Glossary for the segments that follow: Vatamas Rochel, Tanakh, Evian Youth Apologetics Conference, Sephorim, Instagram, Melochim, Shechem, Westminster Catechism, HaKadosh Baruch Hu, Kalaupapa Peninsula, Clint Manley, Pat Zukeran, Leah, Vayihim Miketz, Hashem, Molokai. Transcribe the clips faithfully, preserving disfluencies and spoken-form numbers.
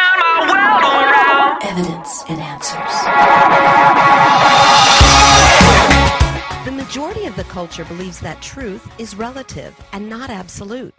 found my world all around. Evidence and answers. The majority of the culture believes that truth is relative and not absolute.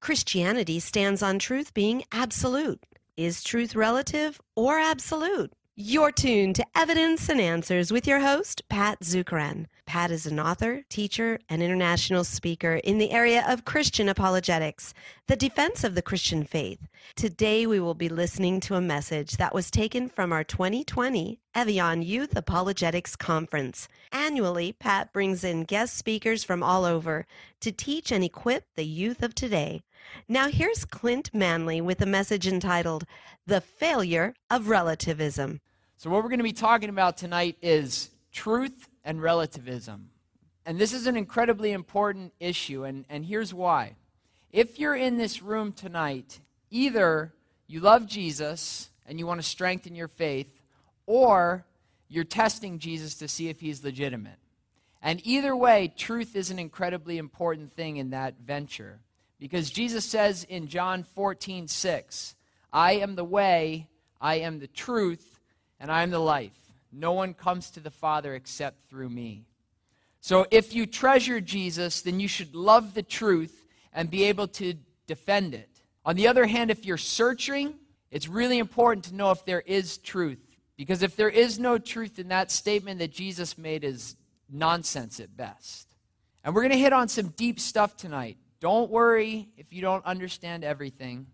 Christianity stands on truth being absolute. Is truth relative or absolute? You're tuned to Evidence and Answers with your host, Pat Zukeran. Pat is an author, teacher, and international speaker in the area of Christian apologetics, the defense of the Christian faith. Today we will be listening to a message that was taken from our twenty twenty Evian Youth Apologetics Conference. Annually, Pat brings in guest speakers from all over to teach and equip the youth of today. Now here's Clint Manley with a message entitled, The Failure of Relativism. So what we're going to be talking about tonight is truth and relativism. And this is an incredibly important issue, and, and here's why. If you're in this room tonight, either you love Jesus and you want to strengthen your faith, or you're testing Jesus to see if he's legitimate. And either way, truth is an incredibly important thing in that venture. Because Jesus says in John fourteen six, I am the way, I am the truth, and I am the life. No one comes to the Father except through me. So if you treasure Jesus, then you should love the truth and be able to defend it. On the other hand, if you're searching, it's really important to know if there is truth. Because if there is no truth, then that statement that Jesus made is nonsense at best. And we're going to hit on some deep stuff tonight. Don't worry if you don't understand everything.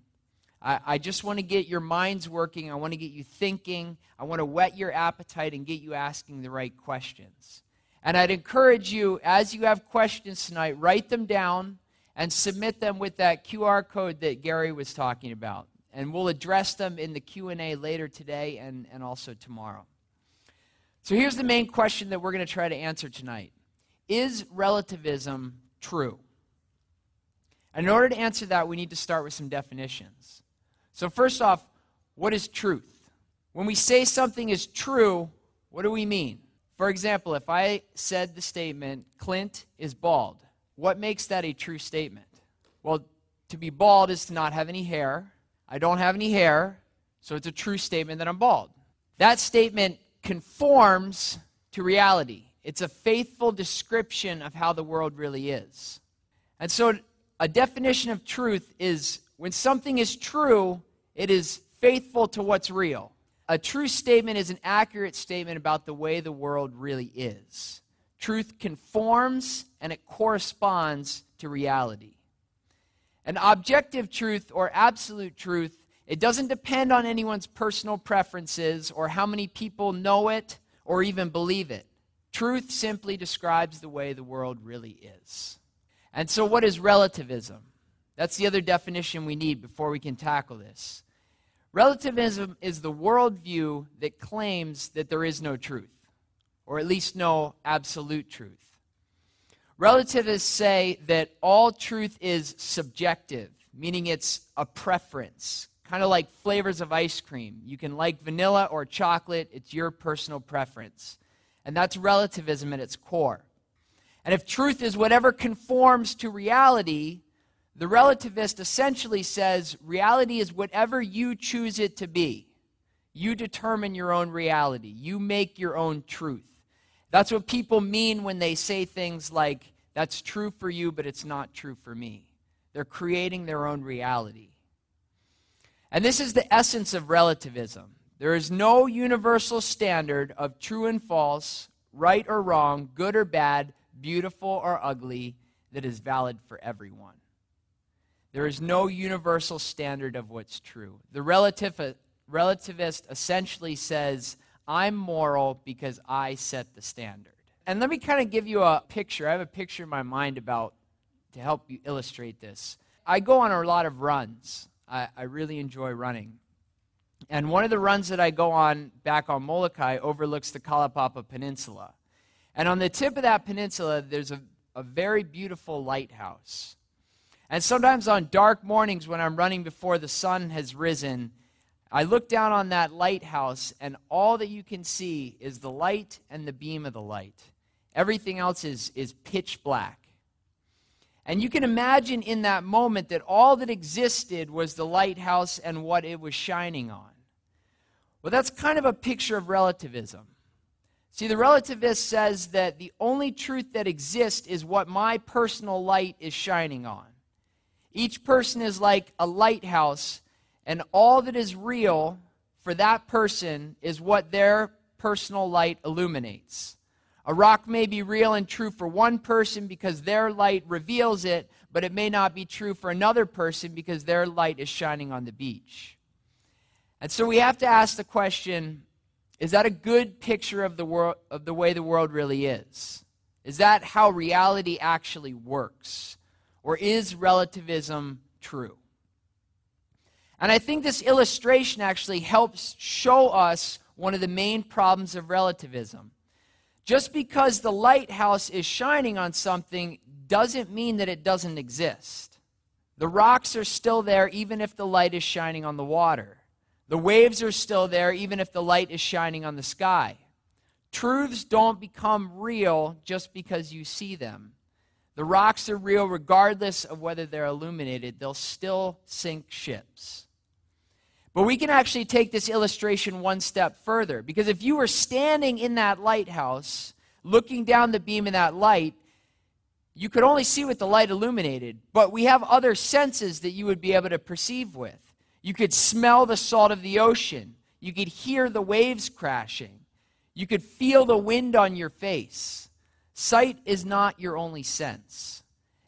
I, I just want to get your minds working. I want to get you thinking. I want to whet your appetite and get you asking the right questions. And I'd encourage you, as you have questions tonight, write them down and submit them with that Q R code that Gary was talking about. And we'll address them in the Q and A later today and, and also tomorrow. So here's the main question that we're going to try to answer tonight. Is relativism true? And in order to answer that, we need to start with some definitions. So first off, what is truth? When we say something is true, what do we mean? For example, if I said the statement, Clint is bald, what makes that a true statement? Well, to be bald is to not have any hair. I don't have any hair, so it's a true statement that I'm bald. That statement conforms to reality. It's a faithful description of how the world really is. And so a definition of truth is when something is true, it is faithful to what's real. A true statement is an accurate statement about the way the world really is. Truth conforms and it corresponds to reality. An objective truth or absolute truth, it doesn't depend on anyone's personal preferences or how many people know it or even believe it. Truth simply describes the way the world really is. And so what is relativism? That's the other definition we need before we can tackle this. Relativism is the worldview that claims that there is no truth, or at least no absolute truth. Relativists say that all truth is subjective, meaning it's a preference, kind of like flavors of ice cream. You can like vanilla or chocolate, it's your personal preference. And that's relativism at its core. And if truth is whatever conforms to reality, the relativist essentially says reality is whatever you choose it to be. You determine your own reality. You make your own truth. That's what people mean when they say things like, that's true for you, but it's not true for me. They're creating their own reality. And this is the essence of relativism. There is no universal standard of true and false, right or wrong, good or bad, beautiful or ugly, that is valid for everyone. There is no universal standard of what's true. The relativ- relativist essentially says, I'm moral because I set the standard. And let me kind of give you a picture. I have a picture in my mind about to help you illustrate this. I go on a lot of runs. I, I really enjoy running. And one of the runs that I go on back on Molokai overlooks the Kalaupapa Peninsula. And on the tip of that peninsula, there's a, a very beautiful lighthouse. And sometimes on dark mornings when I'm running before the sun has risen, I look down on that lighthouse, and all that you can see is the light and the beam of the light. Everything else is, is pitch black. And you can imagine in that moment that all that existed was the lighthouse and what it was shining on. Well, that's kind of a picture of relativism. See, the relativist says that the only truth that exists is what my personal light is shining on. Each person is like a lighthouse, and all that is real for that person is what their personal light illuminates. A rock may be real and true for one person because their light reveals it, but it may not be true for another person because their light is shining on the beach. And so we have to ask the question, is that a good picture of the world, of the way the world really is? Is that how reality actually works? Or is relativism true? And I think this illustration actually helps show us one of the main problems of relativism. Just because the lighthouse is shining on something doesn't mean that it doesn't exist. The rocks are still there even if the light is shining on the water. The waves are still there even if the light is shining on the sky. Truths don't become real just because you see them. The rocks are real regardless of whether they're illuminated. They'll still sink ships. But we can actually take this illustration one step further, because if you were standing in that lighthouse, looking down the beam of that light, you could only see what the light illuminated, but we have other senses that you would be able to perceive with. You could smell the salt of the ocean. You could hear the waves crashing. You could feel the wind on your face. Sight is not your only sense.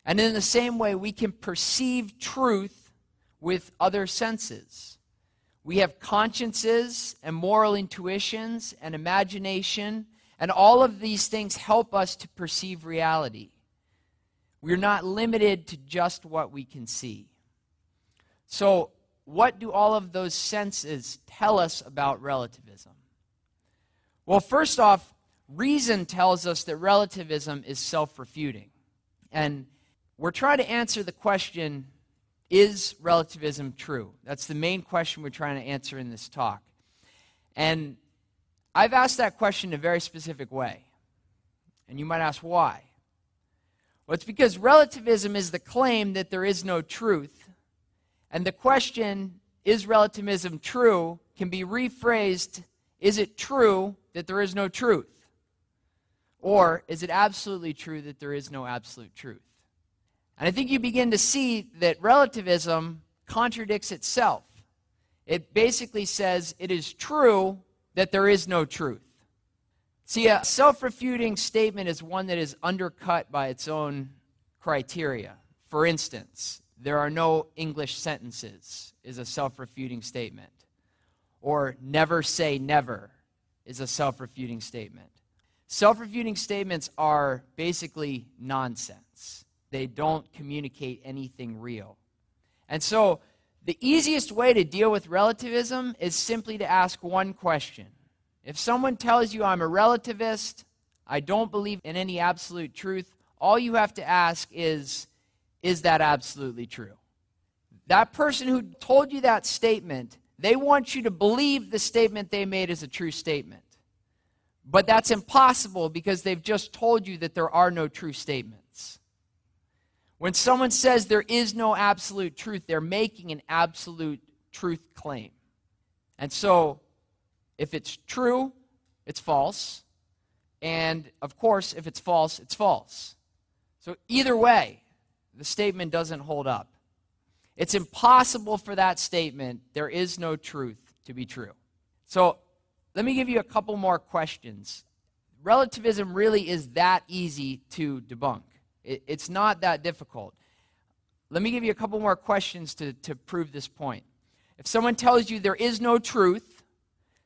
And in the same way, we can perceive truth with other senses. We have consciences and moral intuitions and imagination, and all of these things help us to perceive reality. We're not limited to just what we can see. So, what do all of those senses tell us about relativism? Well, first off, reason tells us that relativism is self-refuting. And we're trying to answer the question, is relativism true? That's the main question we're trying to answer in this talk. And I've asked that question in a very specific way. And you might ask, why? Well, it's because relativism is the claim that there is no truth. And the question, is relativism true, can be rephrased, is it true that there is no truth? Or is it absolutely true that there is no absolute truth? And I think you begin to see that relativism contradicts itself. It basically says it is true that there is no truth. See, a self-refuting statement is one that is undercut by its own criteria. For instance, there are no English sentences is a self-refuting statement. Or never say never is a self-refuting statement. Self-refuting statements are basically nonsense. They don't communicate anything real. And so the easiest way to deal with relativism is simply to ask one question. If someone tells you I'm a relativist, I don't believe in any absolute truth, all you have to ask is, is that absolutely true? That person who told you that statement, they want you to believe the statement they made is a true statement. But that's impossible because they've just told you that there are no true statements. When someone says there is no absolute truth, they're making an absolute truth claim. And so, if it's true, it's false. And, of course, if it's false, it's false. So either way, the statement doesn't hold up. It's impossible for that statement, there is no truth, to be true. So let me give you a couple more questions. Relativism really is that easy to debunk. It's not that difficult. Let me give you a couple more questions to, to prove this point. If someone tells you there is no truth,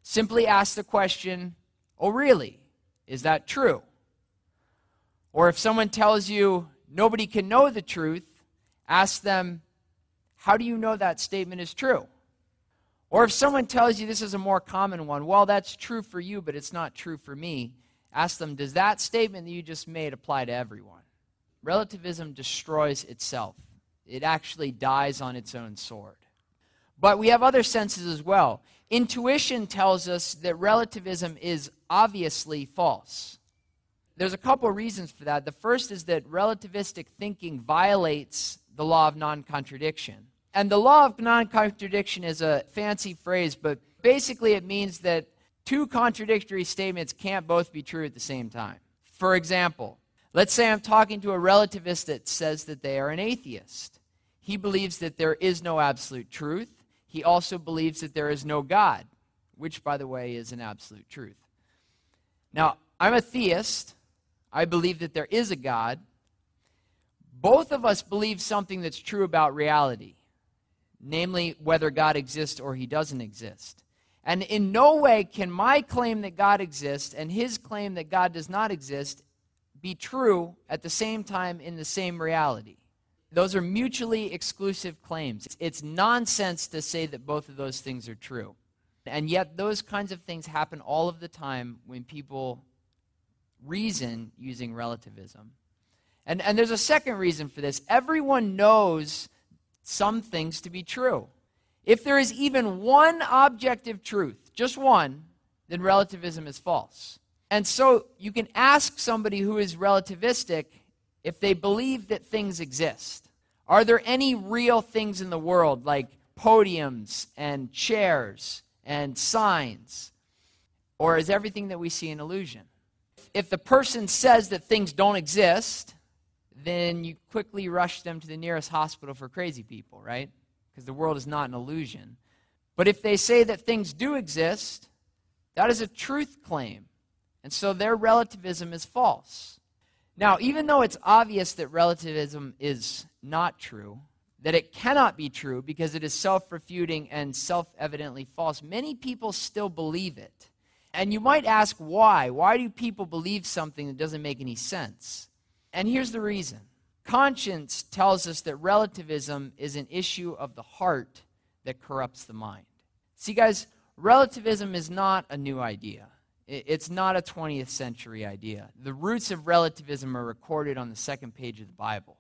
simply ask the question, oh really, is that true? Or if someone tells you nobody can know the truth, ask them, how do you know that statement is true? Or if someone tells you, this is a more common one, well, that's true for you, but it's not true for me, ask them, does that statement that you just made apply to everyone? Relativism destroys itself. It actually dies on its own sword. But we have other senses as well. Intuition tells us that relativism is obviously false. there's a couple of reasons for that. The first is that relativistic thinking violates the law of non-contradiction. And the law of non-contradiction is a fancy phrase, but basically it means that two contradictory statements can't both be true at the same time. For example, let's say I'm talking to a relativist that says that they are an atheist. He believes that there is no absolute truth. He also believes that there is no God, which, by the way, is an absolute truth. Now, I'm a theist. I believe that there is a God. Both of us believe something that's true about reality, namely whether God exists or he doesn't exist. And in no way can my claim that God exists and his claim that God does not exist be true at the same time in the same reality. Those are mutually exclusive claims. It's nonsense to say that both of those things are true. And yet those kinds of things happen all of the time when people reason using relativism. And, and there's a second reason for this. Everyone knows some things to be true. If there is even one objective truth, just one, then relativism is false. And so you can ask somebody who is relativistic if they believe that things exist. Are there any real things in the world, like podiums and chairs and signs? Or is everything that we see an illusion? If the person says that things don't exist, then you quickly rush them to the nearest hospital for crazy people, right? Because the world is not an illusion. But if they say that things do exist, that is a truth claim. And so their relativism is false. Now, even though it's obvious that relativism is not true, that it cannot be true because it is self-refuting and self-evidently false, many people still believe it. And you might ask why. Why do people believe something that doesn't make any sense? And here's the reason. Conscience tells us that relativism is an issue of the heart that corrupts the mind. See, guys, relativism is not a new idea. It's not a twentieth century idea. The roots of relativism are recorded on the second page of the Bible.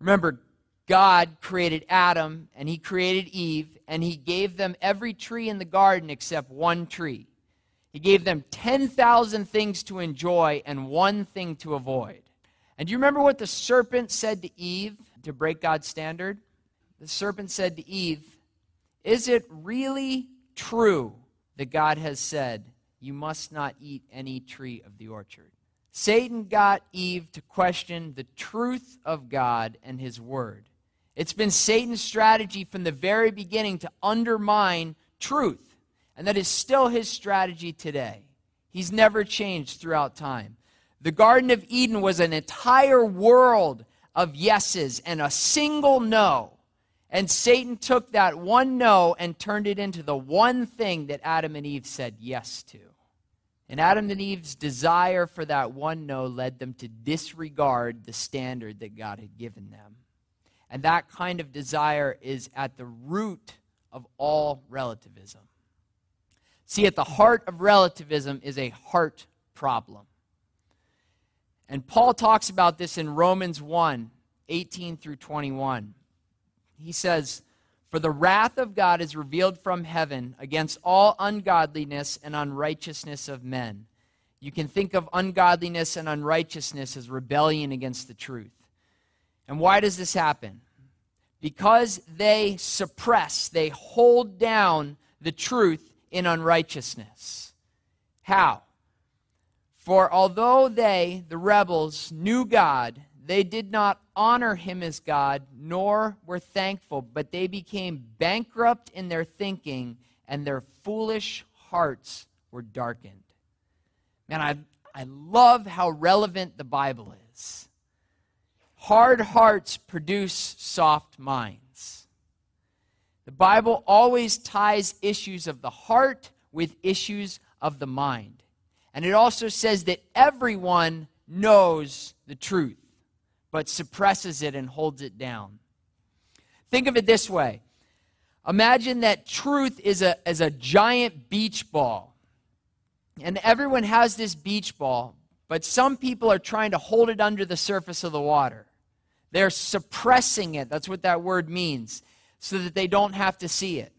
Remember, God created Adam, and he created Eve, and he gave them every tree in the garden except one tree. He gave them ten thousand things to enjoy and one thing to avoid. And do you remember what the serpent said to Eve to break God's standard? The serpent said to Eve, "Is it really true that God has said, you must not eat any tree of the orchard?" Satan got Eve to question the truth of God and his word. It's been Satan's strategy from the very beginning to undermine truth. And that is still his strategy today. He's never changed throughout time. The Garden of Eden was an entire world of yeses and a single no. And Satan took that one no and turned it into the one thing that Adam and Eve said yes to. And Adam and Eve's desire for that one no led them to disregard the standard that God had given them. And that kind of desire is at the root of all relativism. See, at the heart of relativism is a heart problem. And Paul talks about this in Romans one, eighteen through twenty-one. He says, "For the wrath of God is revealed from heaven against all ungodliness and unrighteousness of men." You can think of ungodliness and unrighteousness as rebellion against the truth. And why does this happen? Because they suppress, they hold down the truth in unrighteousness. How? "For although they, the rebels, knew God, they did not honor him as God, nor were thankful, but they became bankrupt in their thinking, and their foolish hearts were darkened." Man, I, I love how relevant the Bible is. Hard hearts produce soft minds. The Bible always ties issues of the heart with issues of the mind. And it also says that everyone knows the truth, but suppresses it and holds it down. Think of it this way. Imagine that truth is a, is a giant beach ball. And everyone has this beach ball, but some people are trying to hold it under the surface of the water. They're suppressing it. That's what that word means, so that they don't have to see it.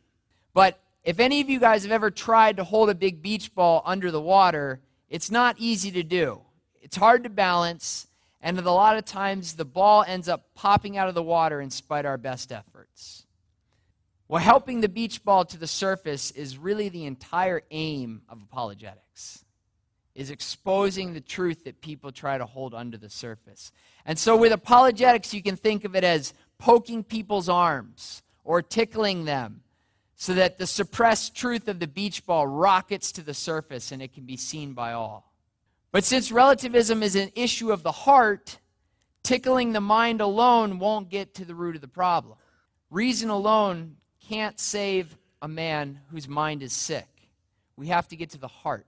But if any of you guys have ever tried to hold a big beach ball under the water, it's not easy to do. It's hard to balance, and a lot of times the ball ends up popping out of the water in spite of our best efforts. Well, helping the beach ball to the surface is really the entire aim of apologetics, is exposing the truth that people try to hold under the surface. And so with apologetics, you can think of it as poking people's arms or tickling them so that the suppressed truth of the beach ball rockets to the surface and it can be seen by all. But since relativism is an issue of the heart, tickling the mind alone won't get to the root of the problem. Reason alone can't save a man whose mind is sick. We have to get to the heart.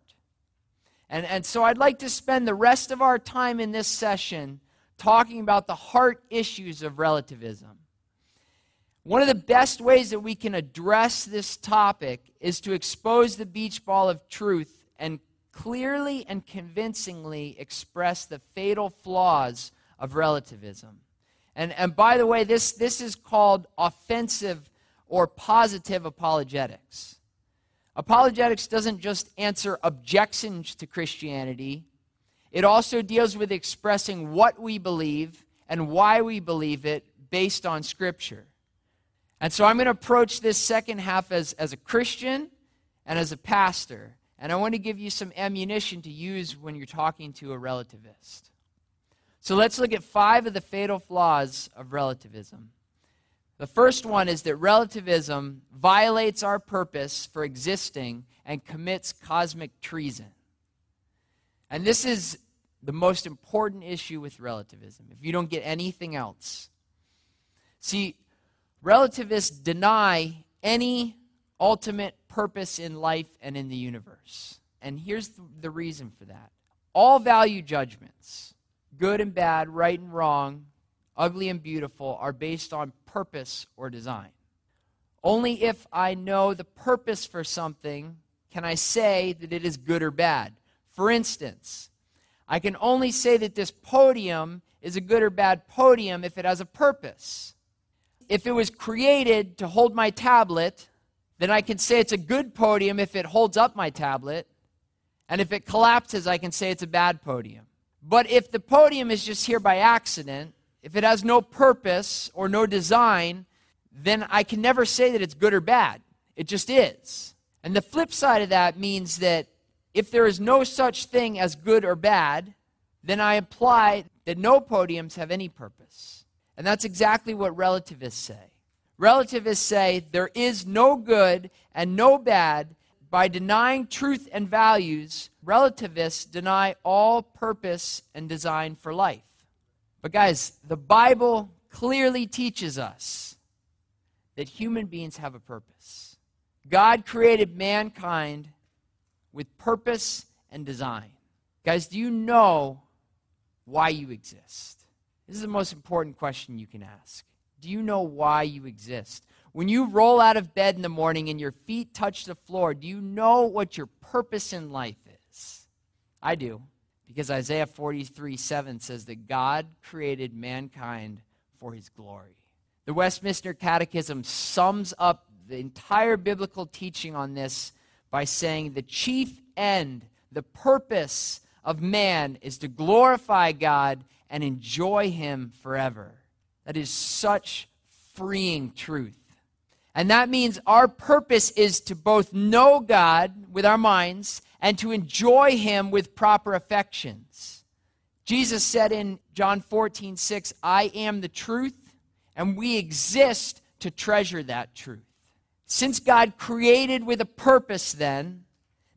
And, and so I'd like to spend the rest of our time in this session talking about the heart issues of relativism. One of the best ways that we can address this topic is to expose the beach ball of truth and clearly and convincingly express the fatal flaws of relativism. And, and by the way, this, this is called offensive or positive apologetics. Apologetics doesn't just answer objections to Christianity. It also deals with expressing what we believe and why we believe it based on Scripture. And so I'm going to approach this second half as, as a Christian and as a pastor. And I want to give you some ammunition to use when you're talking to a relativist. So let's look at five of the fatal flaws of relativism. The first one is that relativism violates our purpose for existing and commits cosmic treason. And this is the most important issue with relativism, if you don't get anything else. See, relativists deny any ultimate purpose in life and in the universe. And here's the reason for that. All value judgments, good and bad, right and wrong, ugly and beautiful, are based on purpose or design. Only if I know the purpose for something can I say that it is good or bad. For instance, I can only say that this podium is a good or bad podium if it has a purpose. If it was created to hold my tablet, then I can say it's a good podium if it holds up my tablet. And if it collapses, I can say it's a bad podium. But if the podium is just here by accident, if it has no purpose or no design, then I can never say that it's good or bad. It just is. And the flip side of that means that if there is no such thing as good or bad, then I imply that no podiums have any purpose. And that's exactly what relativists say. Relativists say there is no good and no bad. By denying truth and values, relativists deny all purpose and design for life. But guys, the Bible clearly teaches us that human beings have a purpose. God created mankind with purpose and design. Guys, do you know why you exist? This is the most important question you can ask. Do you know why you exist? When you roll out of bed in the morning and your feet touch the floor, do you know what your purpose in life is? I do. Because Isaiah forty-three seven says that God created mankind for his glory. The Westminster Catechism sums up the entire biblical teaching on this by saying the chief end, the purpose of man is to glorify God and enjoy him forever. That is such freeing truth. And that means our purpose is to both know God with our minds and to enjoy him with proper affections. Jesus said in John fourteen six, I am the truth, and we exist to treasure that truth. Since God created with a purpose then,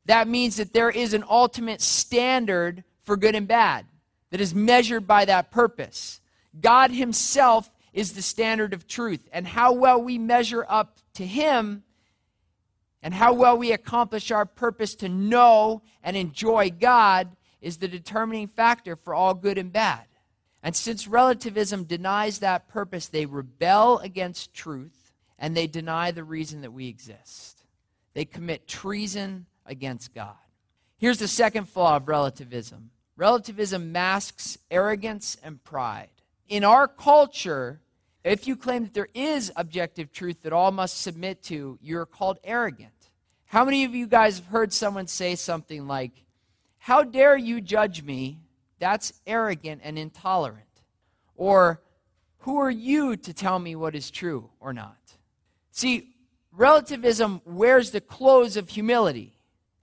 that means that there is an ultimate standard for good and bad that is measured by that purpose. God himself is the standard of truth, and how well we measure up to him and how well we accomplish our purpose to know and enjoy God is the determining factor for all good and bad. And since relativism denies that purpose, they rebel against truth and they deny the reason that we exist. They commit treason against God. Here's the second flaw of relativism. Relativism masks arrogance and pride. In our culture, if you claim that there is objective truth that all must submit to, you're called arrogant. How many of you guys have heard someone say something like, how dare you judge me That's arrogant and intolerant. Or, who are you to tell me what is true or not? See, relativism wears the clothes of humility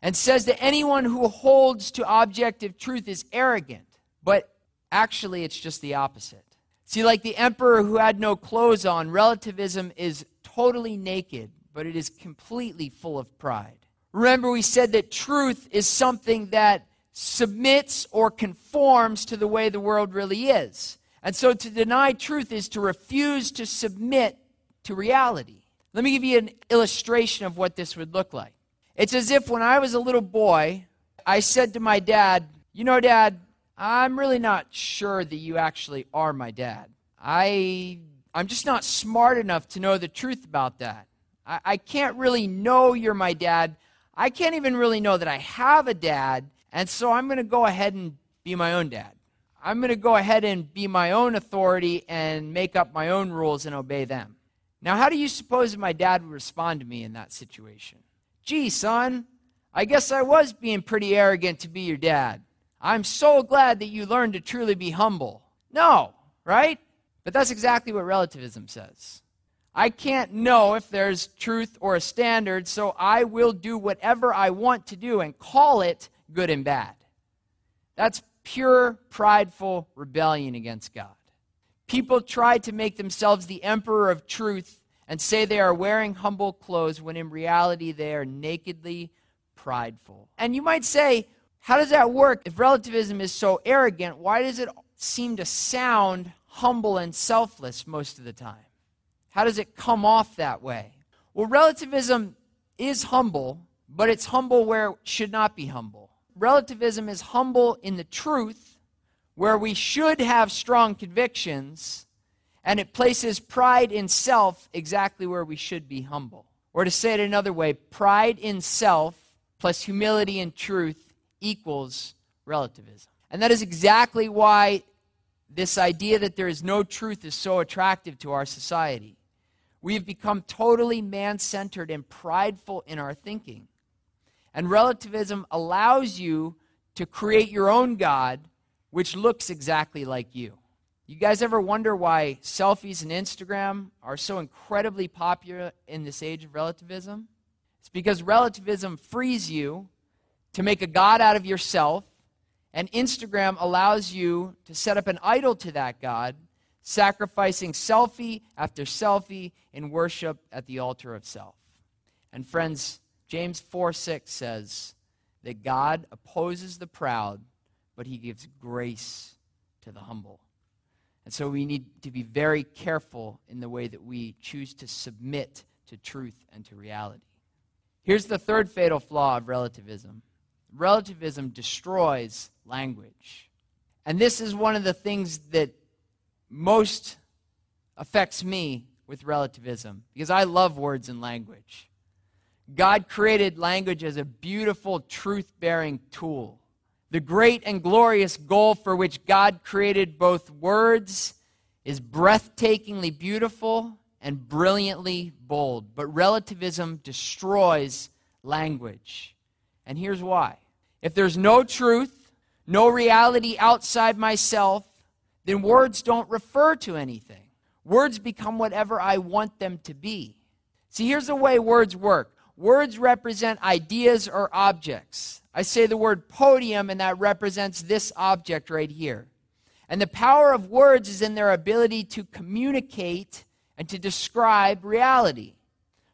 and says that anyone who holds to objective truth is arrogant, but actually it's just the opposite. See, like the emperor who had no clothes on, relativism is totally naked, but it is completely full of pride. Remember, we said that truth is something that submits or conforms to the way the world really is. And so to deny truth is to refuse to submit to reality. Let me give you an illustration of what this would look like. It's as if when I was a little boy, I said to my dad, you know, Dad, I'm really not sure that you actually are my dad. I, I'm just not smart enough to know the truth about that. I, I can't really know you're my dad. I can't even really know that I have a dad. And so I'm going to go ahead and be my own dad. I'm going to go ahead and be my own authority and make up my own rules and obey them. Now, how do you suppose my dad would respond to me in that situation? Gee, son, I guess I was being pretty arrogant to be your dad. I'm so glad that you learned to truly be humble. No, right? But that's exactly what relativism says. I can't know if there's truth or a standard, so I will do whatever I want to do and call it good and bad. That's pure, prideful rebellion against God. People try to make themselves the emperor of truth and say they are wearing humble clothes when in reality they are nakedly prideful. And you might say, how does that work? If relativism is so arrogant, why does it seem to sound humble and selfless most of the time? How does it come off that way? Well, relativism is humble, but it's humble where it should not be humble. Relativism is humble in the truth where we should have strong convictions, and it places pride in self exactly where we should be humble. Or to say it another way, pride in self plus humility in truth equals relativism. And that is exactly why this idea that there is no truth is so attractive to our society. We have become totally man-centered and prideful in our thinking. And relativism allows you to create your own God, which looks exactly like you. You guys ever wonder why selfies and Instagram are so incredibly popular in this age of relativism? It's because relativism frees you to make a God out of yourself, and Instagram allows you to set up an idol to that God, sacrificing selfie after selfie in worship at the altar of self. And friends, James four six says that God opposes the proud, but he gives grace to the humble. And so we need to be very careful in the way that we choose to submit to truth and to reality. Here's the third fatal flaw of relativism. Relativism destroys language. And this is one of the things that most affects me with relativism, because I love words and language. God created language as a beautiful, truth-bearing tool. The great and glorious goal for which God created both words is breathtakingly beautiful and brilliantly bold. But relativism destroys language. And here's why. If there's no truth, no reality outside myself, then words don't refer to anything. Words become whatever I want them to be. See, here's the way words work. Words represent ideas or objects. I say the word podium, and that represents this object right here. And the power of words is in their ability to communicate and to describe reality.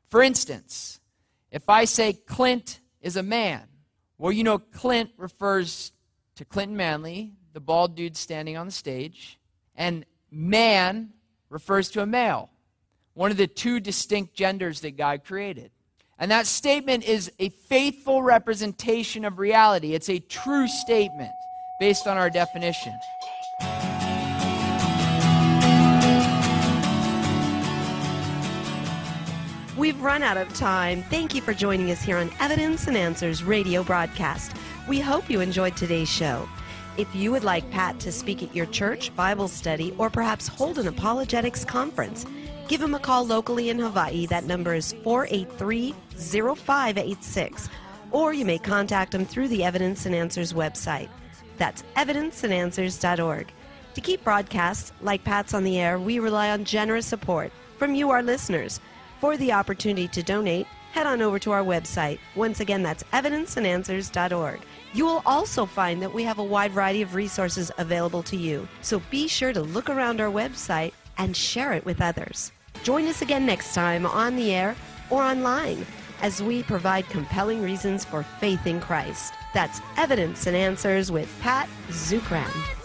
For instance, if I say Clint is a man, well, you know, Clint refers to Clint Manley, the bald dude standing on the stage, and man refers to a male, one of the two distinct genders that God created. And that statement is a faithful representation of reality. It's a true statement based on our definition. We've run out of time. Thank you for joining us here on Evidence and Answers radio broadcast. We hope you enjoyed today's show. If you would like Pat to speak at your church, Bible study, or perhaps hold an apologetics conference, give him a call locally in Hawaii. That number is four eight three, zero five eight six. Or you may contact him through the Evidence and Answers website. That's evidence and answers dot org. To keep broadcasts like Pat's on the air, we rely on generous support from you, our listeners. For the opportunity to donate, head on over to our website. Once again, that's evidence and answers dot org. You will also find that we have a wide variety of resources available to you, so be sure to look around our website and share it with others. Join us again next time on the air or online as we provide compelling reasons for faith in Christ. That's Evidence and Answers with Pat Zukeran.